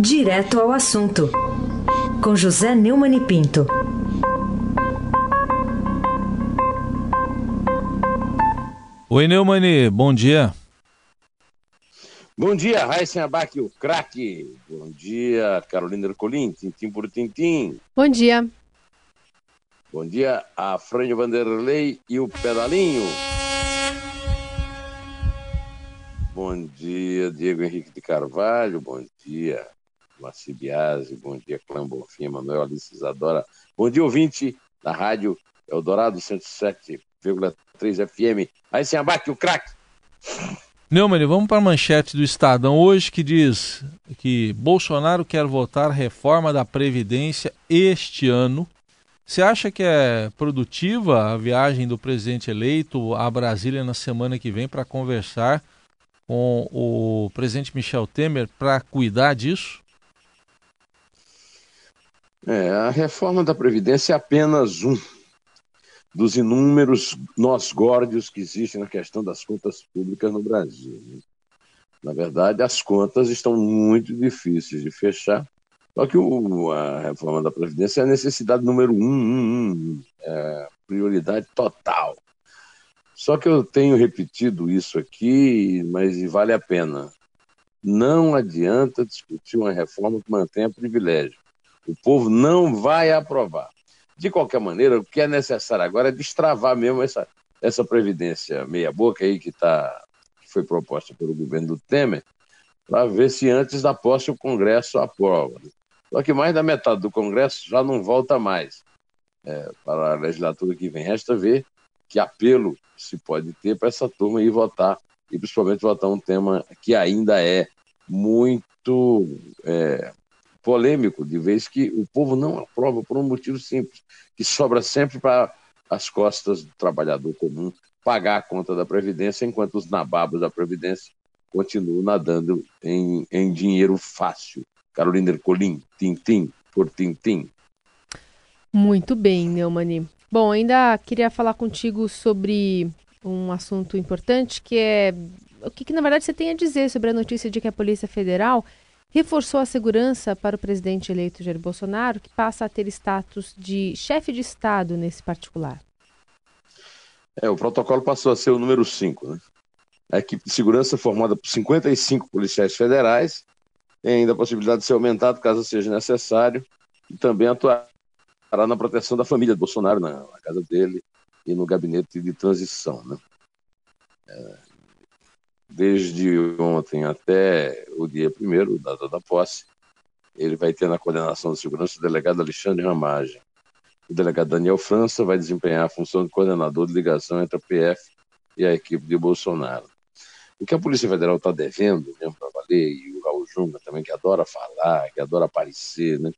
Direto ao assunto, com José Nêumanne Pinto. Oi, Nêumanne, bom dia. Bom dia, Raí Sena Back, o craque. Bom dia, Carolina Ercolin, tintim por tintim. Bom dia. Bom dia, Afrânio Vanderlei e o Pedalinho. Bom dia, Diego Henrique de Carvalho. Bom dia, Laci Biasi. Bom dia, Clã Bofinha, Manuel, Alice Isadora. Bom dia, ouvinte da Rádio Eldorado 107,3 FM. Aí se abate o craque. Nêumanne, vamos para a manchete do Estadão hoje, que diz que Bolsonaro quer votar reforma da Previdência este ano. Você acha que é produtiva a viagem do presidente eleito a Brasília na semana que vem para conversar com o presidente Michel Temer para cuidar disso? A reforma da Previdência é apenas um dos inúmeros nós górdios que existem na questão das contas públicas no Brasil. Na verdade, as contas estão muito difíceis de fechar. Só que a reforma da Previdência é a necessidade número um, é prioridade total. Só que eu tenho repetido isso aqui, mas vale a pena. Não adianta discutir uma reforma que mantenha privilégio. O povo não vai aprovar. De qualquer maneira, o que é necessário agora é destravar mesmo essa Previdência meia-boca aí que foi proposta pelo governo do Temer, para ver se antes da posse o Congresso aprova. Só que mais da metade do Congresso já não volta mais para a legislatura que vem. Resta ver que apelo se pode ter para essa turma ir votar, e principalmente votar um tema que ainda é muito polêmico, de vez que o povo não aprova por um motivo simples, que sobra sempre para as costas do trabalhador comum pagar a conta da Previdência, enquanto os nababos da Previdência continuam nadando em dinheiro fácil. Carolina Ercolin, tintim por tintim. Muito bem, Nêumanne. Bom, ainda queria falar contigo sobre um assunto importante, que é o que na verdade você tem a dizer sobre a notícia de que a Polícia Federal reforçou a segurança para o presidente eleito Jair Bolsonaro, que passa a ter status de chefe de Estado nesse particular. O protocolo passou a ser o número 5, né? A equipe de segurança formada por 55 policiais federais, tem ainda a possibilidade de ser aumentado caso seja necessário, e também atuará na proteção da família de Bolsonaro, na casa dele e no gabinete de transição, né? Desde ontem até o dia 1º, data da posse, ele vai ter na coordenação de segurança o delegado Alexandre Ramagem. O delegado Daniel França vai desempenhar a função de coordenador de ligação entre a PF e a equipe de Bolsonaro. O que a Polícia Federal está devendo, mesmo para valer, e o Raul Júnior também, que adora falar, que adora aparecer, né?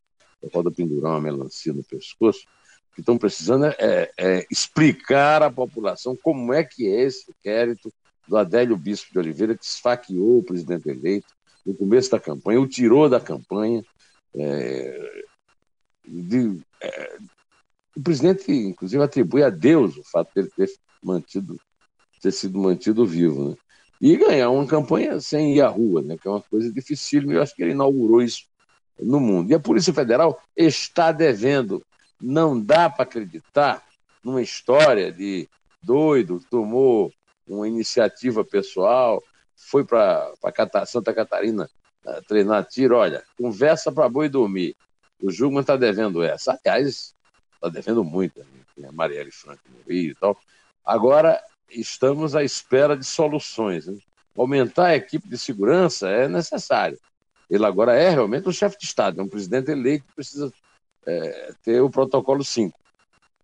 Falta pendurar uma melancia no pescoço. O que estão precisando é explicar à população como é que é esse inquérito do Adélio Bispo de Oliveira, que esfaqueou o presidente eleito no começo da campanha, o tirou da campanha. O presidente, inclusive, atribui a Deus o fato de ele ter sido mantido vivo, né? E ganhar uma campanha sem ir à rua, né? Que é uma coisa dificílima, e eu acho que ele inaugurou isso no mundo. E a Polícia Federal está devendo. Não dá para acreditar numa história de doido, tomou uma iniciativa pessoal, foi para Santa Catarina treinar tiro. Olha, conversa para boi dormir. O Júlio está devendo essa. Aliás, está devendo muito, né? Tem a Marielle Franco no Rio e tal. Agora, estamos à espera de soluções, né? Aumentar a equipe de segurança é necessário. Ele agora é realmente um chefe de Estado, é um presidente eleito que precisa ter o protocolo 5.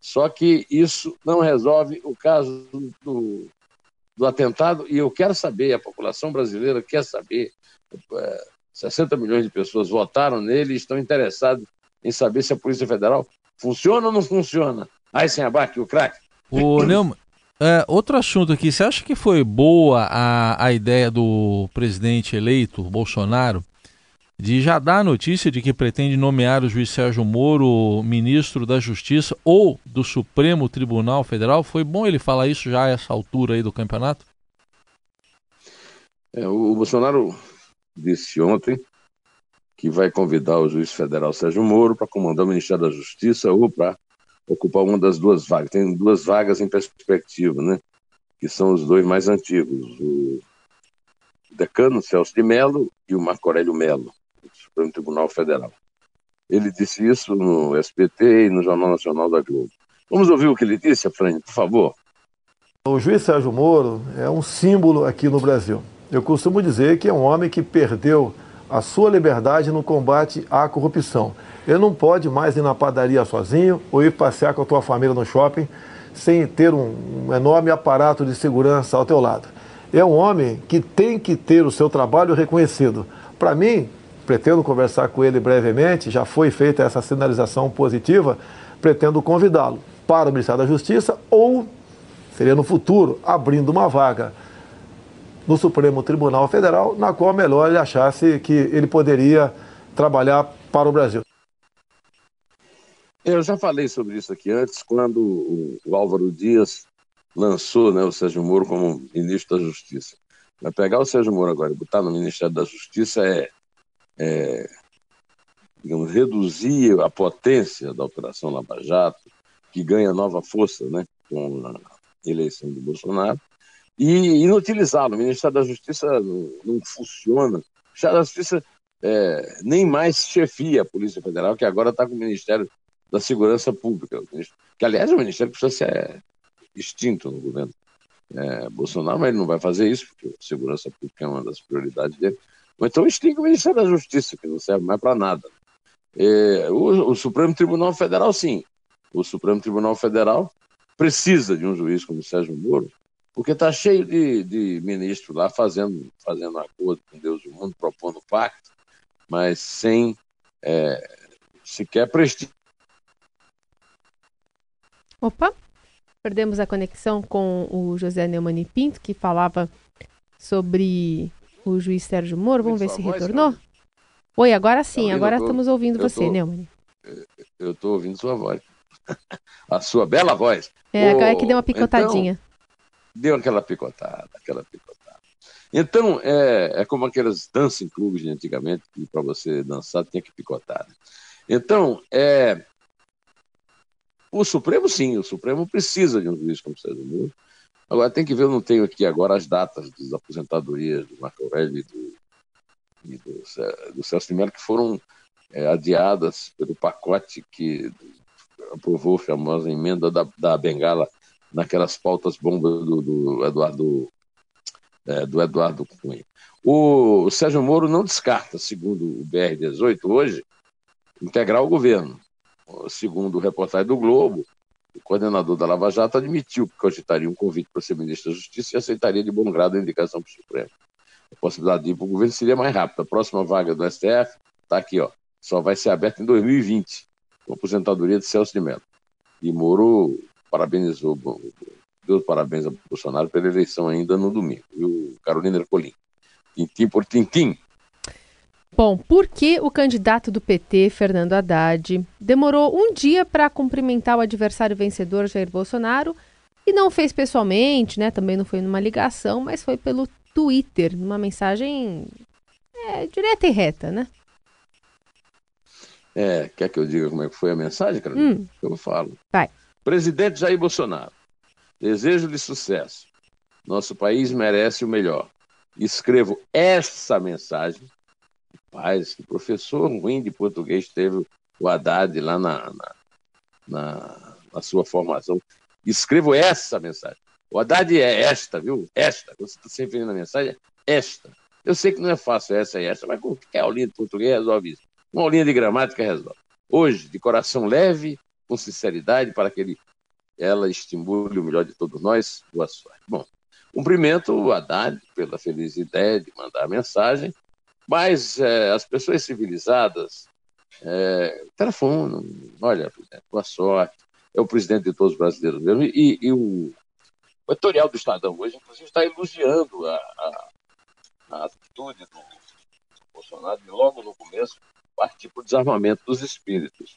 Só que isso não resolve o caso do atentado, e eu quero saber, a população brasileira quer saber, 60 milhões de pessoas votaram nele e estão interessados em saber se a Polícia Federal funciona ou não funciona. Aí sem abate o craque. O Nêumanne, outro assunto aqui, você acha que foi boa a ideia do presidente eleito, Bolsonaro, de já dar a notícia de que pretende nomear o juiz Sérgio Moro ministro da Justiça ou do Supremo Tribunal Federal? Foi bom ele falar isso já a essa altura aí do campeonato? O Bolsonaro disse ontem que vai convidar o juiz federal Sérgio Moro para comandar o Ministério da Justiça ou para ocupar uma das duas vagas. Tem duas vagas em perspectiva, né? Que são os dois mais antigos, o decano Celso de Mello e o Marco Aurélio Mello, do Supremo Tribunal Federal. Ele disse isso no SPT e no Jornal Nacional da Globo. Vamos ouvir o que ele disse, Afrânio, por favor. O juiz Sérgio Moro é um símbolo aqui no Brasil. Eu costumo dizer que é um homem que perdeu a sua liberdade no combate à corrupção. Ele não pode mais ir na padaria sozinho ou ir passear com a tua família no shopping sem ter um enorme aparato de segurança ao teu lado. É um homem que tem que ter o seu trabalho reconhecido. Para mim, pretendo conversar com ele brevemente, já foi feita essa sinalização positiva, pretendo convidá-lo para o Ministério da Justiça ou, seria no futuro, abrindo uma vaga no Supremo Tribunal Federal, na qual melhor ele achasse que ele poderia trabalhar para o Brasil. Eu já falei sobre isso aqui antes, quando o Álvaro Dias lançou, né, o Sérgio Moro como ministro da Justiça. Mas pegar o Sérgio Moro agora e botar no Ministério da Justiça é digamos, reduzir a potência da Operação Lava Jato, que ganha nova força, né, com a eleição do Bolsonaro, e inutilizá-lo. O Ministério da Justiça não funciona. O Ministério da Justiça nem mais chefia a Polícia Federal, que agora está com o Ministério da Segurança Pública, que, aliás, é um ministério que precisa ser extinto no governo Bolsonaro, mas ele não vai fazer isso, porque a segurança pública é uma das prioridades dele. Mas então extingue o Ministério da Justiça, que não serve mais para nada. O Supremo Tribunal Federal, sim. O Supremo Tribunal Federal precisa de um juiz como Sérgio Moro, porque está cheio de ministros lá fazendo acordo com Deus e o mundo, propondo pacto, mas sem sequer prestígio. Opa, perdemos a conexão com o José Nêumanne Pinto, que falava sobre o juiz Sérgio Moro. Vamos ver se retornou. Oi, agora sim, agora estamos ouvindo você, Nêumanne. Eu estou ouvindo sua voz, a sua bela voz. Agora que deu uma picotadinha. Deu aquela picotada. Então, é como aquelas danças em clubes de antigamente, que para você dançar tinha que picotar. Então, o Supremo, sim, o Supremo precisa de um juiz como Sérgio Moro. Agora, tem que ver, eu não tenho aqui agora as datas das aposentadorias do Marco Aurélio e do Celso de Mello, que foram adiadas pelo pacote que aprovou a famosa emenda da Bengala naquelas pautas bombas do Eduardo Cunha. O Sérgio Moro não descarta, segundo o BR-18 hoje, integrar o governo. Segundo o reportagem do Globo, o coordenador da Lava Jato admitiu que cogitaria um convite para ser ministro da Justiça e aceitaria de bom grado a indicação para o Supremo. A possibilidade de ir para o governo seria mais rápida. A próxima vaga do STF está aqui, ó, só vai ser aberta em 2020, com a aposentadoria de Celso de Mello. E Moro parabenizou, deu parabéns a Bolsonaro pela eleição ainda no domingo. E o Carolina Ercolin, tintim por tintim. Bom, por que o candidato do PT, Fernando Haddad, demorou um dia para cumprimentar o adversário vencedor, Jair Bolsonaro, e não fez pessoalmente, né? Também não foi numa ligação, mas foi pelo Twitter, numa mensagem direta e reta, né? Quer que eu diga como é que foi a mensagem, Carolina? Eu falo. Vai. Presidente Jair Bolsonaro, desejo-lhe sucesso. Nosso país merece o melhor. Escrevo essa mensagem. Rapaz, que professor ruim de português teve o Haddad lá na sua formação. Escrevo essa mensagem. O Haddad é esta, viu? Esta. Você está se referindo à mensagem? Esta. Eu sei que não é fácil essa e esta, mas qualquer aulinha de português resolve isso. Uma aulinha de gramática resolve. Hoje, de coração leve, com sinceridade, para que ela estimule o melhor de todos nós, boa sorte. Bom, cumprimento o Haddad pela feliz ideia de mandar a mensagem. Mas as pessoas civilizadas telefonam, olha, presidente, boa sorte, é o presidente de todos os brasileiros mesmo. E o editorial do Estadão hoje, inclusive, está elogiando a atitude do Bolsonaro de logo no começo partir para o desarmamento dos espíritos.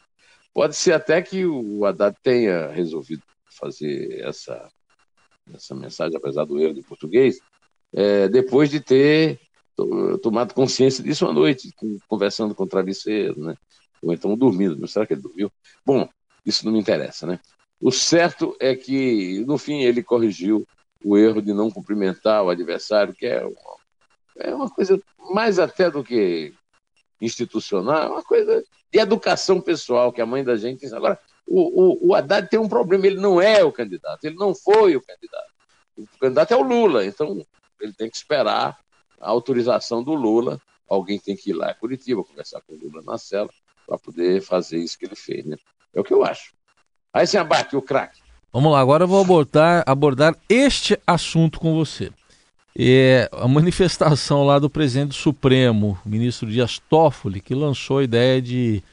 Pode ser até que o Haddad tenha resolvido fazer essa mensagem, apesar do erro de português, depois de ter tomado consciência disso uma noite, conversando com o travesseiro, né? Ou então dormindo, não será que ele dormiu? Bom, isso não me interessa, né? O certo é que, no fim, ele corrigiu o erro de não cumprimentar o adversário, que é uma coisa mais até do que institucional, é uma coisa de educação pessoal, que a mãe da gente... Agora, o Haddad tem um problema, ele não é o candidato, ele não foi o candidato. O candidato é o Lula, então ele tem que esperar a autorização do Lula, alguém tem que ir lá a Curitiba, conversar com o Lula na cela, para poder fazer isso que ele fez, né? É o que eu acho. Aí se abate o craque. Vamos lá, agora eu vou abordar este assunto com você. É a manifestação lá do presidente do Supremo, o ministro Dias Toffoli, que lançou a ideia de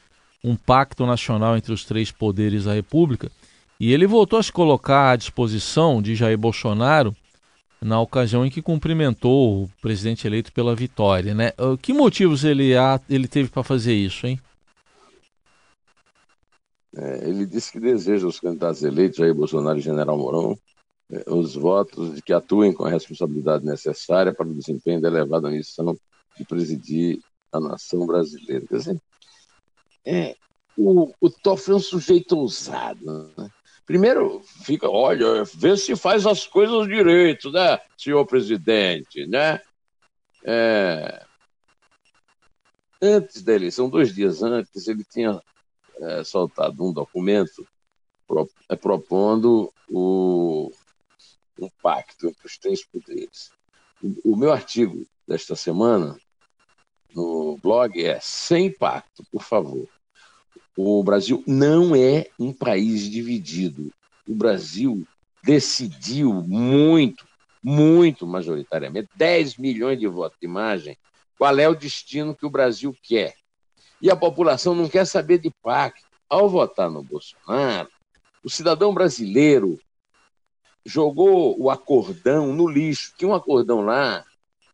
um pacto nacional entre os três poderes da República, e ele voltou a se colocar à disposição de Jair Bolsonaro na ocasião em que cumprimentou o presidente eleito pela vitória, né? Que motivos ele teve para fazer isso, hein? Ele disse que deseja aos candidatos eleitos, Jair Bolsonaro e General Mourão, os votos de que atuem com a responsabilidade necessária para o desempenho da elevada missão de presidir a nação brasileira. Quer dizer, o Toffoli é um sujeito ousado, né? Primeiro, fica, olha, vê se faz as coisas direito, né, senhor presidente, né? Antes da eleição, 2 dias antes, ele tinha soltado um documento propondo um pacto entre os três poderes. O meu artigo desta semana no blog é "Sem pacto, por favor". O Brasil não é um país dividido. O Brasil decidiu muito majoritariamente, 10 milhões de votos de margem, qual é o destino que o Brasil quer. E a população não quer saber de pacto. Ao votar no Bolsonaro, o cidadão brasileiro jogou o acordão no lixo. Tinha um acordão lá.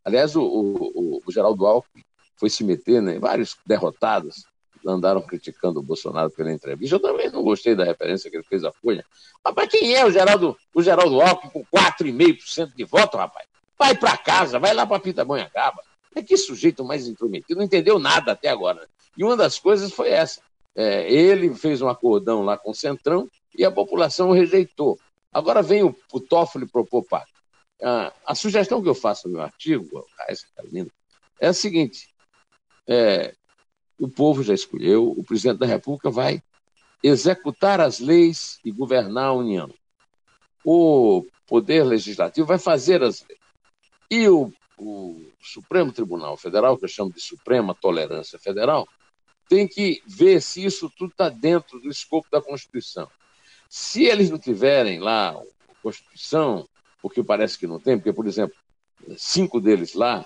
Aliás, o Geraldo Alckmin foi se meter, né? Vários derrotados andaram criticando o Bolsonaro pela entrevista. Eu também não gostei da referência que ele fez à Folha. Rapaz, quem é o Geraldo Alckmin com 4,5% de voto, rapaz? Vai para casa, vai lá para Pindamonhangaba. É que sujeito mais intrometido, não entendeu nada até agora, né? E uma das coisas foi essa. Ele fez um acordão lá com o Centrão e a população o rejeitou. Agora vem o Toffoli propor pacto. A sugestão que eu faço no meu artigo, Carolina, é a seguinte: o povo já escolheu, o presidente da República vai executar as leis e governar a União. O Poder Legislativo vai fazer as leis. E o Supremo Tribunal Federal, que eu chamo de Suprema Tolerância Federal, tem que ver se isso tudo está dentro do escopo da Constituição. Se eles não tiverem lá a Constituição, porque parece que não tem, porque, por exemplo, 5 deles lá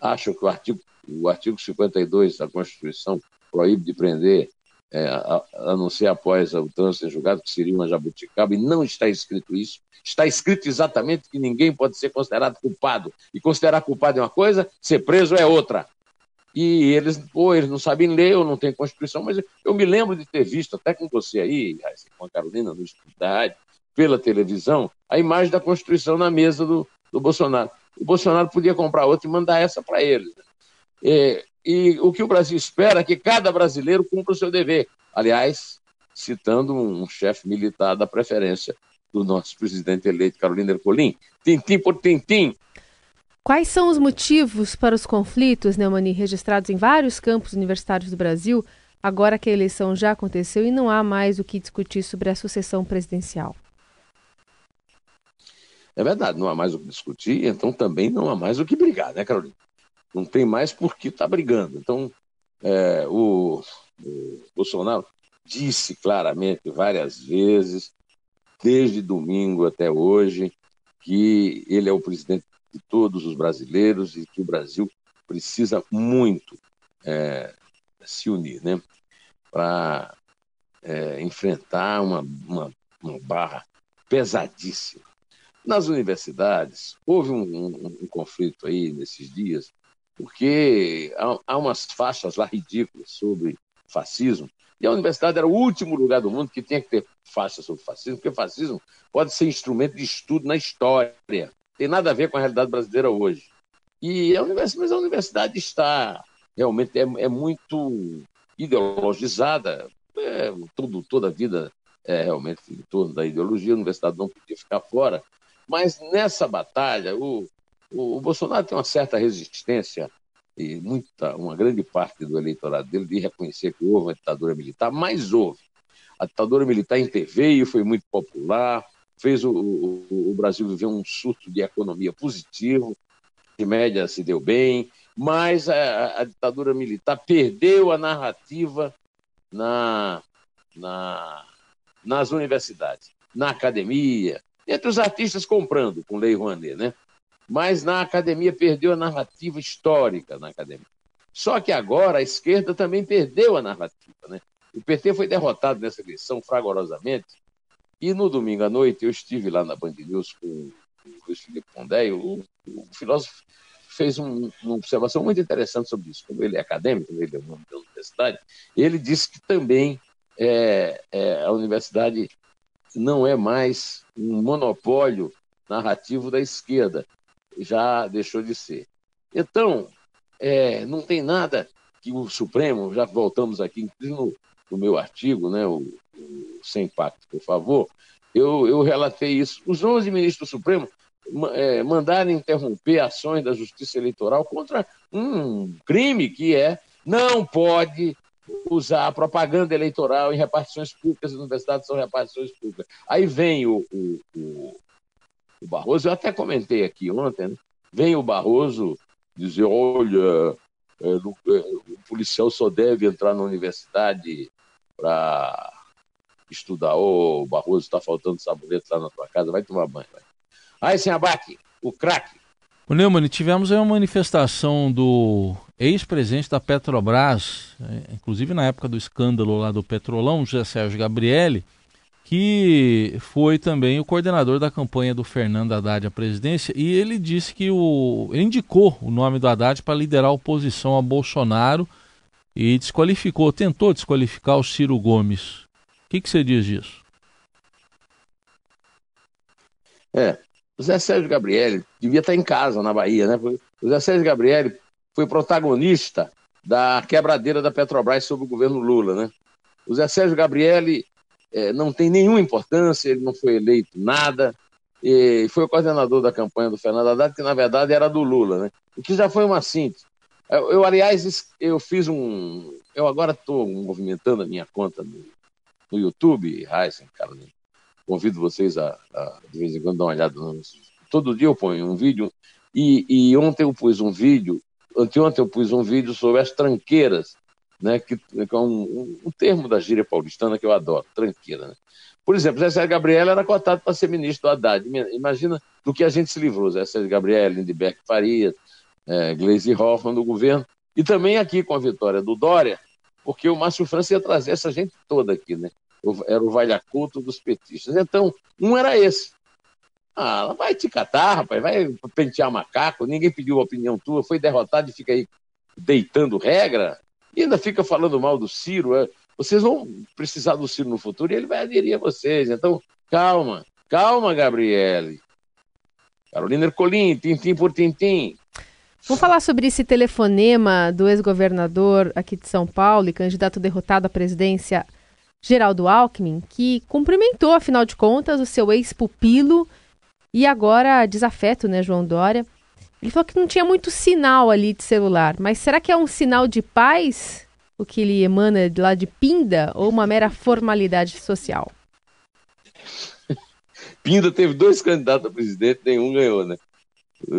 acham que o artigo 52 da Constituição proíbe de prender, a não ser após o trânsito em julgado, que seria uma jabuticaba, e não está escrito isso. Está escrito exatamente que ninguém pode ser considerado culpado. E considerar culpado é uma coisa, ser preso é outra. E eles não sabem ler, ou não tem Constituição, mas eu me lembro de ter visto, até com você aí, com a Carolina, no estúdio da rádio, pela televisão, a imagem da Constituição na mesa do Bolsonaro. O Bolsonaro podia comprar outra e mandar essa para eles. E o que o Brasil espera é que cada brasileiro cumpra o seu dever. Aliás, citando um chefe militar da preferência do nosso presidente eleito, Carolina Ercolin, tintim por tintim. Quais são os motivos para os conflitos, Nêumanne, registrados em vários campos universitários do Brasil, agora que a eleição já aconteceu e não há mais o que discutir sobre a sucessão presidencial? É verdade, não há mais o que discutir, então também não há mais o que brigar, né, Carolina? Não tem mais por que está brigando. Então, o Bolsonaro disse claramente várias vezes, desde domingo até hoje, que ele é o presidente de todos os brasileiros e que o Brasil precisa muito se unir, né, para enfrentar uma barra pesadíssima. Nas universidades, houve um conflito aí nesses dias, porque há umas faixas lá ridículas sobre fascismo, e a universidade era o último lugar do mundo que tinha que ter faixas sobre fascismo, porque fascismo pode ser instrumento de estudo na história. Tem nada a ver com a realidade brasileira hoje. E a universidade, mas a universidade está realmente é muito ideologizada, toda a vida é realmente em torno da ideologia, a universidade não podia ficar fora. Mas nessa batalha, o Bolsonaro tem uma certa resistência, e uma grande parte do eleitorado dele, de reconhecer que houve uma ditadura militar, mas houve. A ditadura militar interveio, foi muito popular, fez o Brasil viver um surto de economia positivo, de média se deu bem, mas a ditadura militar perdeu a narrativa nas universidades, na academia, entre os artistas comprando com Lei Rouanet, né? Mas na academia perdeu a narrativa histórica na academia. Só que agora a esquerda também perdeu a narrativa, né? O PT foi derrotado nessa eleição fragorosamente, e no domingo à noite eu estive lá na Band News com o Luiz Felipe Pondé. O filósofo fez uma observação muito interessante sobre isso. Como ele é acadêmico, ele é um homem da universidade, ele disse que também a universidade não é mais um monopólio narrativo da esquerda, já deixou de ser. Então, não tem nada que o Supremo, já voltamos aqui, inclusive no meu artigo, né, o Sem Pacto, por favor, eu relatei isso. Os 11 ministros do Supremo mandaram interromper ações da Justiça Eleitoral contra um crime que não pode usar propaganda eleitoral em repartições públicas. As universidades são repartições públicas. Aí vem o Barroso, eu até comentei aqui ontem, né? Vem o Barroso dizer, olha, o policial só deve entrar na universidade para estudar. O Barroso, está faltando sabonete lá na tua casa, vai tomar banho. Raí Sena Back, o craque. O Nêumanne, tivemos aí uma manifestação do ex-presidente da Petrobras, inclusive na época do escândalo lá do Petrolão, José Sérgio Gabrielli, que foi também o coordenador da campanha do Fernando Haddad à presidência, e ele disse que ele indicou o nome do Haddad para liderar a oposição a Bolsonaro e tentou desqualificar o Ciro Gomes. O que você diz disso? O José Sérgio Gabrielli devia estar em casa, na Bahia, né? O José Sérgio Gabrielli foi protagonista da quebradeira da Petrobras sob o governo Lula, né? O José Sérgio Gabrielli não tem nenhuma importância, ele não foi eleito nada, e foi o coordenador da campanha do Fernando Haddad, que na verdade era do Lula, né? O que já foi uma síntese. Eu agora estou movimentando a minha conta no YouTube, Raíssa, Carolina. Convido vocês a de vez em quando, dar uma olhada. Todo dia eu ponho um vídeo, e anteontem eu pus um vídeo sobre as tranqueiras, né, que é um termo da gíria paulistana que eu adoro, tranqueira, né? Por exemplo, José Sérgio Gabrielli era cotado para ser ministro do Haddad. Imagina do que a gente se livrou, José Sérgio Gabrielli, Lindbergh Farias, Gleisi Hoffmann do governo, e também aqui com a vitória do Dória, porque o Márcio França ia trazer essa gente toda aqui, né? Era o vale-a-culto dos petistas. Então, um era esse. Ah, vai te catar, rapaz, vai pentear macaco, ninguém pediu a opinião tua, foi derrotado e fica aí deitando regra. E ainda fica falando mal do Ciro. Vocês vão precisar do Ciro no futuro e ele vai aderir a vocês. Então, calma, Gabriele. Carolina Ercolin, tintim por tintim. Vamos falar sobre esse telefonema do ex-governador aqui de São Paulo e candidato derrotado à presidência, Geraldo Alckmin, que cumprimentou, afinal de contas, o seu ex-pupilo e agora desafeto, né, João Dória. Ele falou que não tinha muito sinal ali de celular, mas será que é um sinal de paz, o que ele emana de lá de Pinda, ou uma mera formalidade social? Pinda teve 2 candidatos a presidente, nenhum ganhou, né?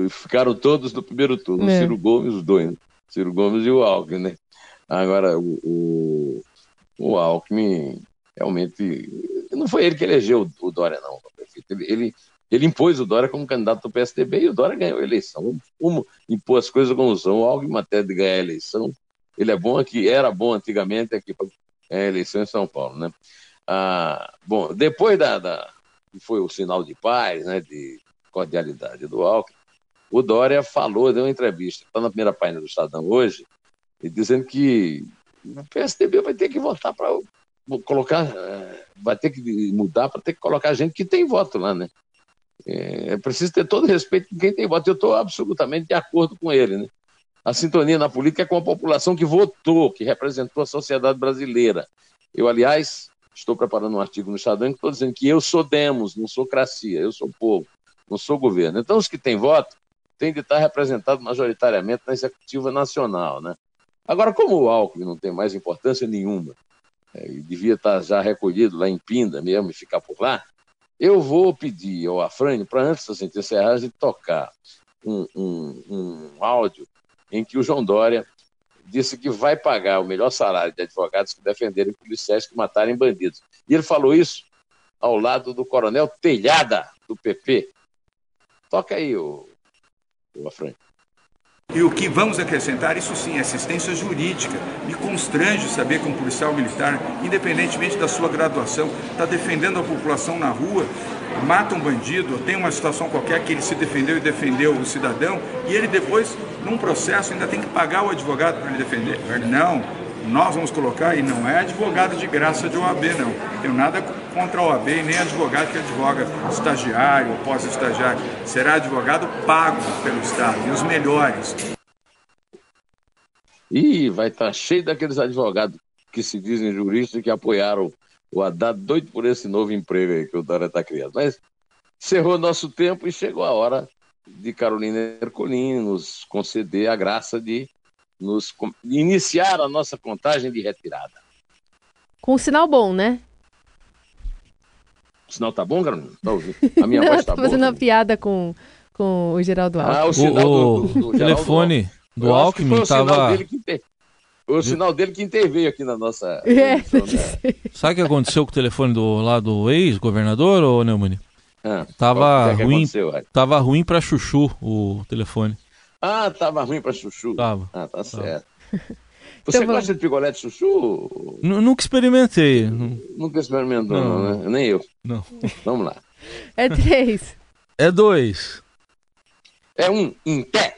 Ficaram todos no primeiro turno, o Ciro Gomes, os dois, né? Ciro Gomes e o Alckmin, né? Agora, o Alckmin realmente... Não foi ele que elegeu o Dória, não, prefeito. Ele impôs o Dória como candidato do PSDB e o Dória ganhou a eleição. Vamos impor as coisas como são. O Alckmin, até de ganhar a eleição, ele é bom aqui, era bom antigamente aqui para ganhar a eleição em São Paulo, né? Bom, depois foi o sinal de paz, né, de cordialidade do Alckmin, o Dória falou, deu uma entrevista, está na primeira página do Estadão hoje, dizendo que o PSDB vai ter que votar para colocar, vai ter que mudar para ter que colocar gente que tem voto lá, né? É preciso ter todo respeito com quem tem voto. Eu estou absolutamente de acordo com ele, né? A sintonia na política é com a população que votou, que representou a sociedade brasileira. Eu, aliás, estou preparando um artigo no Estadão que estou dizendo que eu sou demos, não sou cracia, eu sou povo, não sou governo. Então, os que têm voto têm de estar representados majoritariamente na executiva nacional, né? Agora, como o Alckmin não tem mais importância nenhuma, e devia estar já recolhido lá em Pinda mesmo e ficar por lá, eu vou pedir ao Afrânio, para antes da gente encerrar, a gente tocar um áudio em que o João Dória disse que vai pagar o melhor salário de advogados que defenderem policiais que matarem bandidos. E ele falou isso ao lado do coronel Telhada, do PP. Toca aí, o Afrânio. E o que vamos acrescentar, isso sim, é assistência jurídica. Me constrange saber que um policial militar, independentemente da sua graduação, está defendendo a população na rua, mata um bandido, tem uma situação qualquer que ele se defendeu e defendeu o cidadão, e ele depois, num processo, ainda tem que pagar o advogado para ele defender. Não, nós vamos colocar, e não é advogado de graça de OAB, não. Não tenho nada contra a OAB e nem advogado que advoga estagiário ou pós-estagiário. Será advogado pago pelo Estado, e os melhores. Ih, vai estar cheio daqueles advogados que se dizem juristas que apoiaram o Haddad, doido por esse novo emprego aí que o Dória está criando. Mas cerrou nosso tempo e chegou a hora de Carolina Ercolin nos conceder a graça de nos iniciar a nossa contagem de retirada. Com um sinal bom, né? O sinal tá bom, Carolina? Tá ouvindo? A minha voz tá boa. Eu tô fazendo uma piada com o Geraldo Alckmin. Ah, o sinal do telefone do Alckmin estava... O sinal dele que interveio aqui na nossa... Sabe o que aconteceu com o telefone lá do ex-governador, ô Nêumanne? Tava ruim pra chuchu o telefone. Ah, tava ruim pra chuchu? Tava. Ah, tá certo. Você gosta de picolé de chuchu? Nunca experimentei. Nunca experimentou, não, né? Nem eu. Não. Vamos lá. É 3. É 2. É 1. Em pé.